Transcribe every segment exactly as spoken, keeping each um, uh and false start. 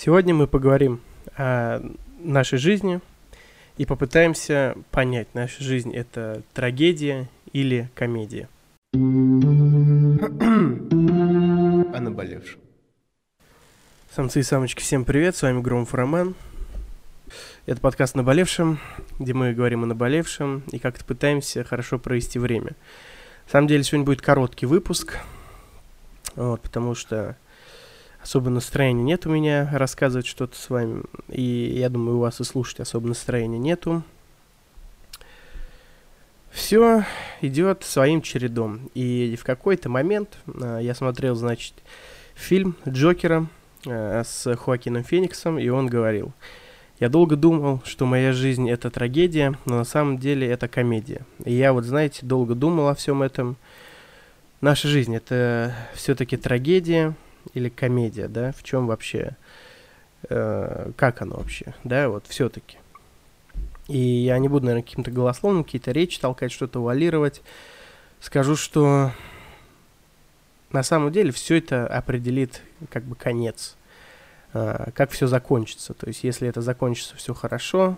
Сегодня мы поговорим о нашей жизни и попытаемся понять, наша жизнь – это трагедия или комедия. О наболевшем. Самцы и самочки, всем привет, с вами Громов Роман. Это подкаст о наболевшем, где мы говорим о наболевшем и как-то пытаемся хорошо провести время. На самом деле сегодня будет короткий выпуск, вот, потому что особо настроения нет у меня рассказывать что-то с вами. И я думаю, у вас и слушать особо настроения нету. Все идет своим чередом. И в какой-то момент э, я смотрел, значит, фильм «Джокера» э, с Хоакином Фениксом, и он говорил: «Я долго думал, что моя жизнь – это трагедия, но на самом деле это комедия». И я вот, знаете, долго думал о всем этом. Наша жизнь – это все-таки трагедия или комедия, да? В чем вообще, э, как оно вообще, да, вот все-таки. И я не буду, наверное, каким-то голословным, какие-то речи толкать, что-то валировать. Скажу, что на самом деле все это определит как бы конец. Как все закончится. То есть, если это закончится все хорошо,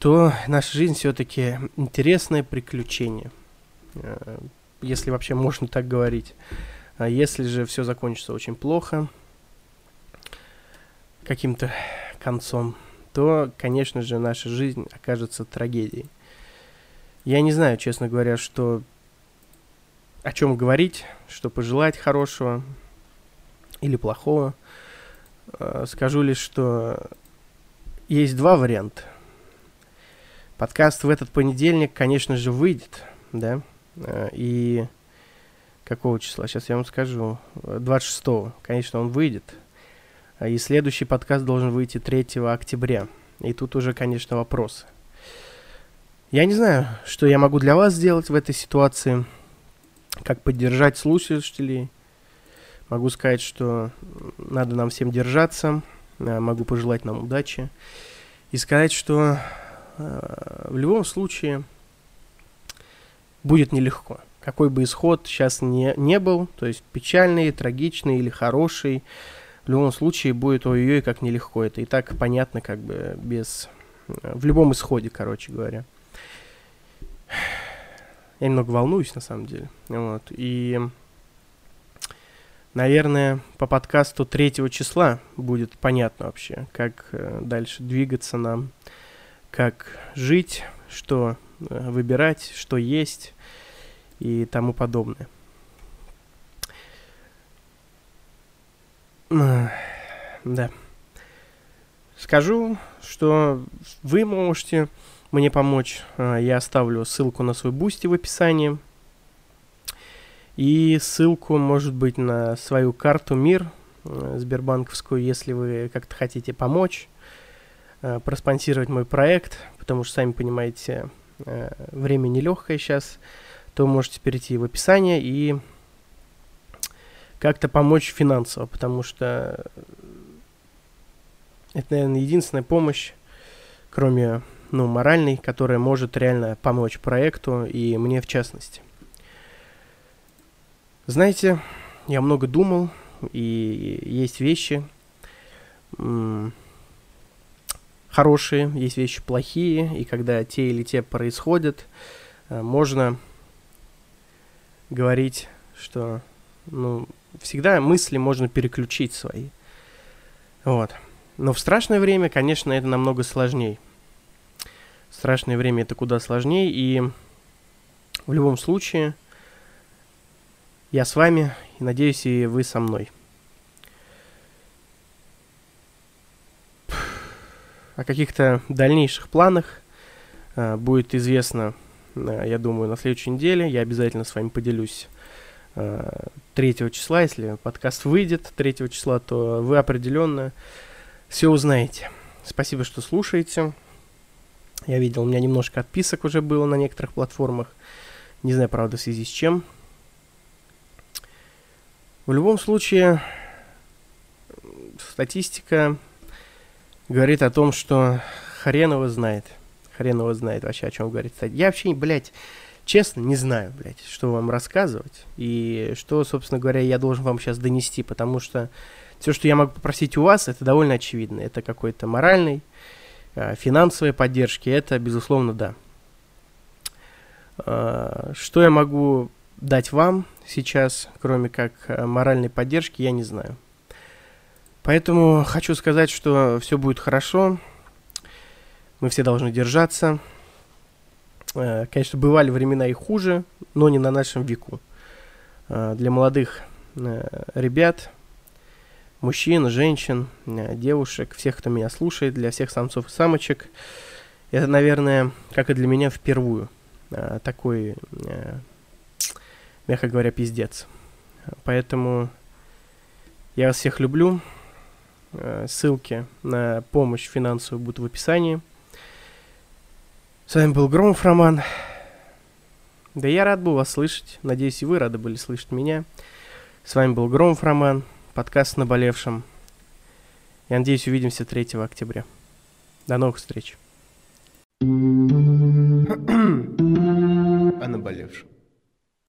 то наша жизнь все-таки интересное приключение. Если вообще можно так говорить. Если же все закончится очень плохо, каким-то концом, то, конечно же, наша жизнь окажется трагедией. Я не знаю, честно говоря, что о чем говорить, что пожелать хорошего или плохого. Скажу лишь, что есть два варианта. Подкаст в этот понедельник, конечно же, выйдет, да, и какого числа? Сейчас я вам скажу. двадцать шестого, конечно, он выйдет. И следующий подкаст должен выйти третьего октября. И тут уже, конечно, вопросы. Я не знаю, что я могу для вас сделать в этой ситуации, как поддержать слушателей. Могу сказать, что надо нам всем держаться, могу пожелать нам удачи и сказать, что э, в любом случае будет нелегко. Какой бы исход сейчас не, не был, то есть печальный, трагичный или хороший, в любом случае будет ой-ой-ой, как нелегко. Это и так понятно, как бы без... В любом исходе, короче говоря. Я немного волнуюсь, на самом деле. Вот, и... Наверное, по подкасту третьего числа будет понятно вообще, как э, дальше двигаться нам, как жить, что э, выбирать, что есть и тому подобное. Да. Скажу, что вы можете мне помочь. Я оставлю ссылку на свой Boosty в описании. И ссылку, может быть, на свою карту МИР сбербанковскую, если вы как-то хотите помочь, проспонсировать мой проект, потому что, сами понимаете, время нелегкое сейчас, то можете перейти в описание и как-то помочь финансово, потому что это, наверное, единственная помощь, кроме, ну, моральной, которая может реально помочь проекту и мне в частности. Знаете, я много думал, и есть вещи м- хорошие, есть вещи плохие, и когда те или те происходят, можно говорить, что, ну, всегда мысли можно переключить свои. Вот. Но в страшное время, конечно, это намного сложнее. В страшное время это куда сложнее, и в любом случае... Я с вами, и, надеюсь, и вы со мной. О каких-то дальнейших планах э, будет известно, э, я думаю, на следующей неделе. Я обязательно с вами поделюсь э, третьего числа. Если подкаст выйдет третьего числа, то вы определенно все узнаете. Спасибо, что слушаете. Я видел, у меня немножко отписок уже было на некоторых платформах. Не знаю, правда, в связи с чем. В любом случае, статистика говорит о том, что хрен его знает. Хрен его знает вообще, о чем говорит статистика. Я вообще, блядь, Честно, не знаю, блядь, что вам рассказывать и что, собственно говоря, я должен вам сейчас донести, потому что все, что я могу попросить у вас, это довольно очевидно. Это какой-то моральной, финансовой поддержки, это, безусловно, да. Что я могу дать вам сейчас, кроме как моральной поддержки, я не знаю. Поэтому хочу сказать, что все будет хорошо, мы все должны держаться. Конечно, бывали времена и хуже, но не на нашем веку. Для молодых ребят, мужчин, женщин, девушек, всех, кто меня слушает, для всех самцов и самочек, это, наверное, как и для меня, впервую такой, мягко говоря, пиздец. Поэтому я вас всех люблю. Ссылки на помощь финансовую будут в описании. С вами был Громов Роман. Да я рад был вас слышать. Надеюсь, и вы рады были слышать меня. С вами был Громов Роман. Подкаст с наболевшим. Я надеюсь, увидимся третьего октября. До новых встреч.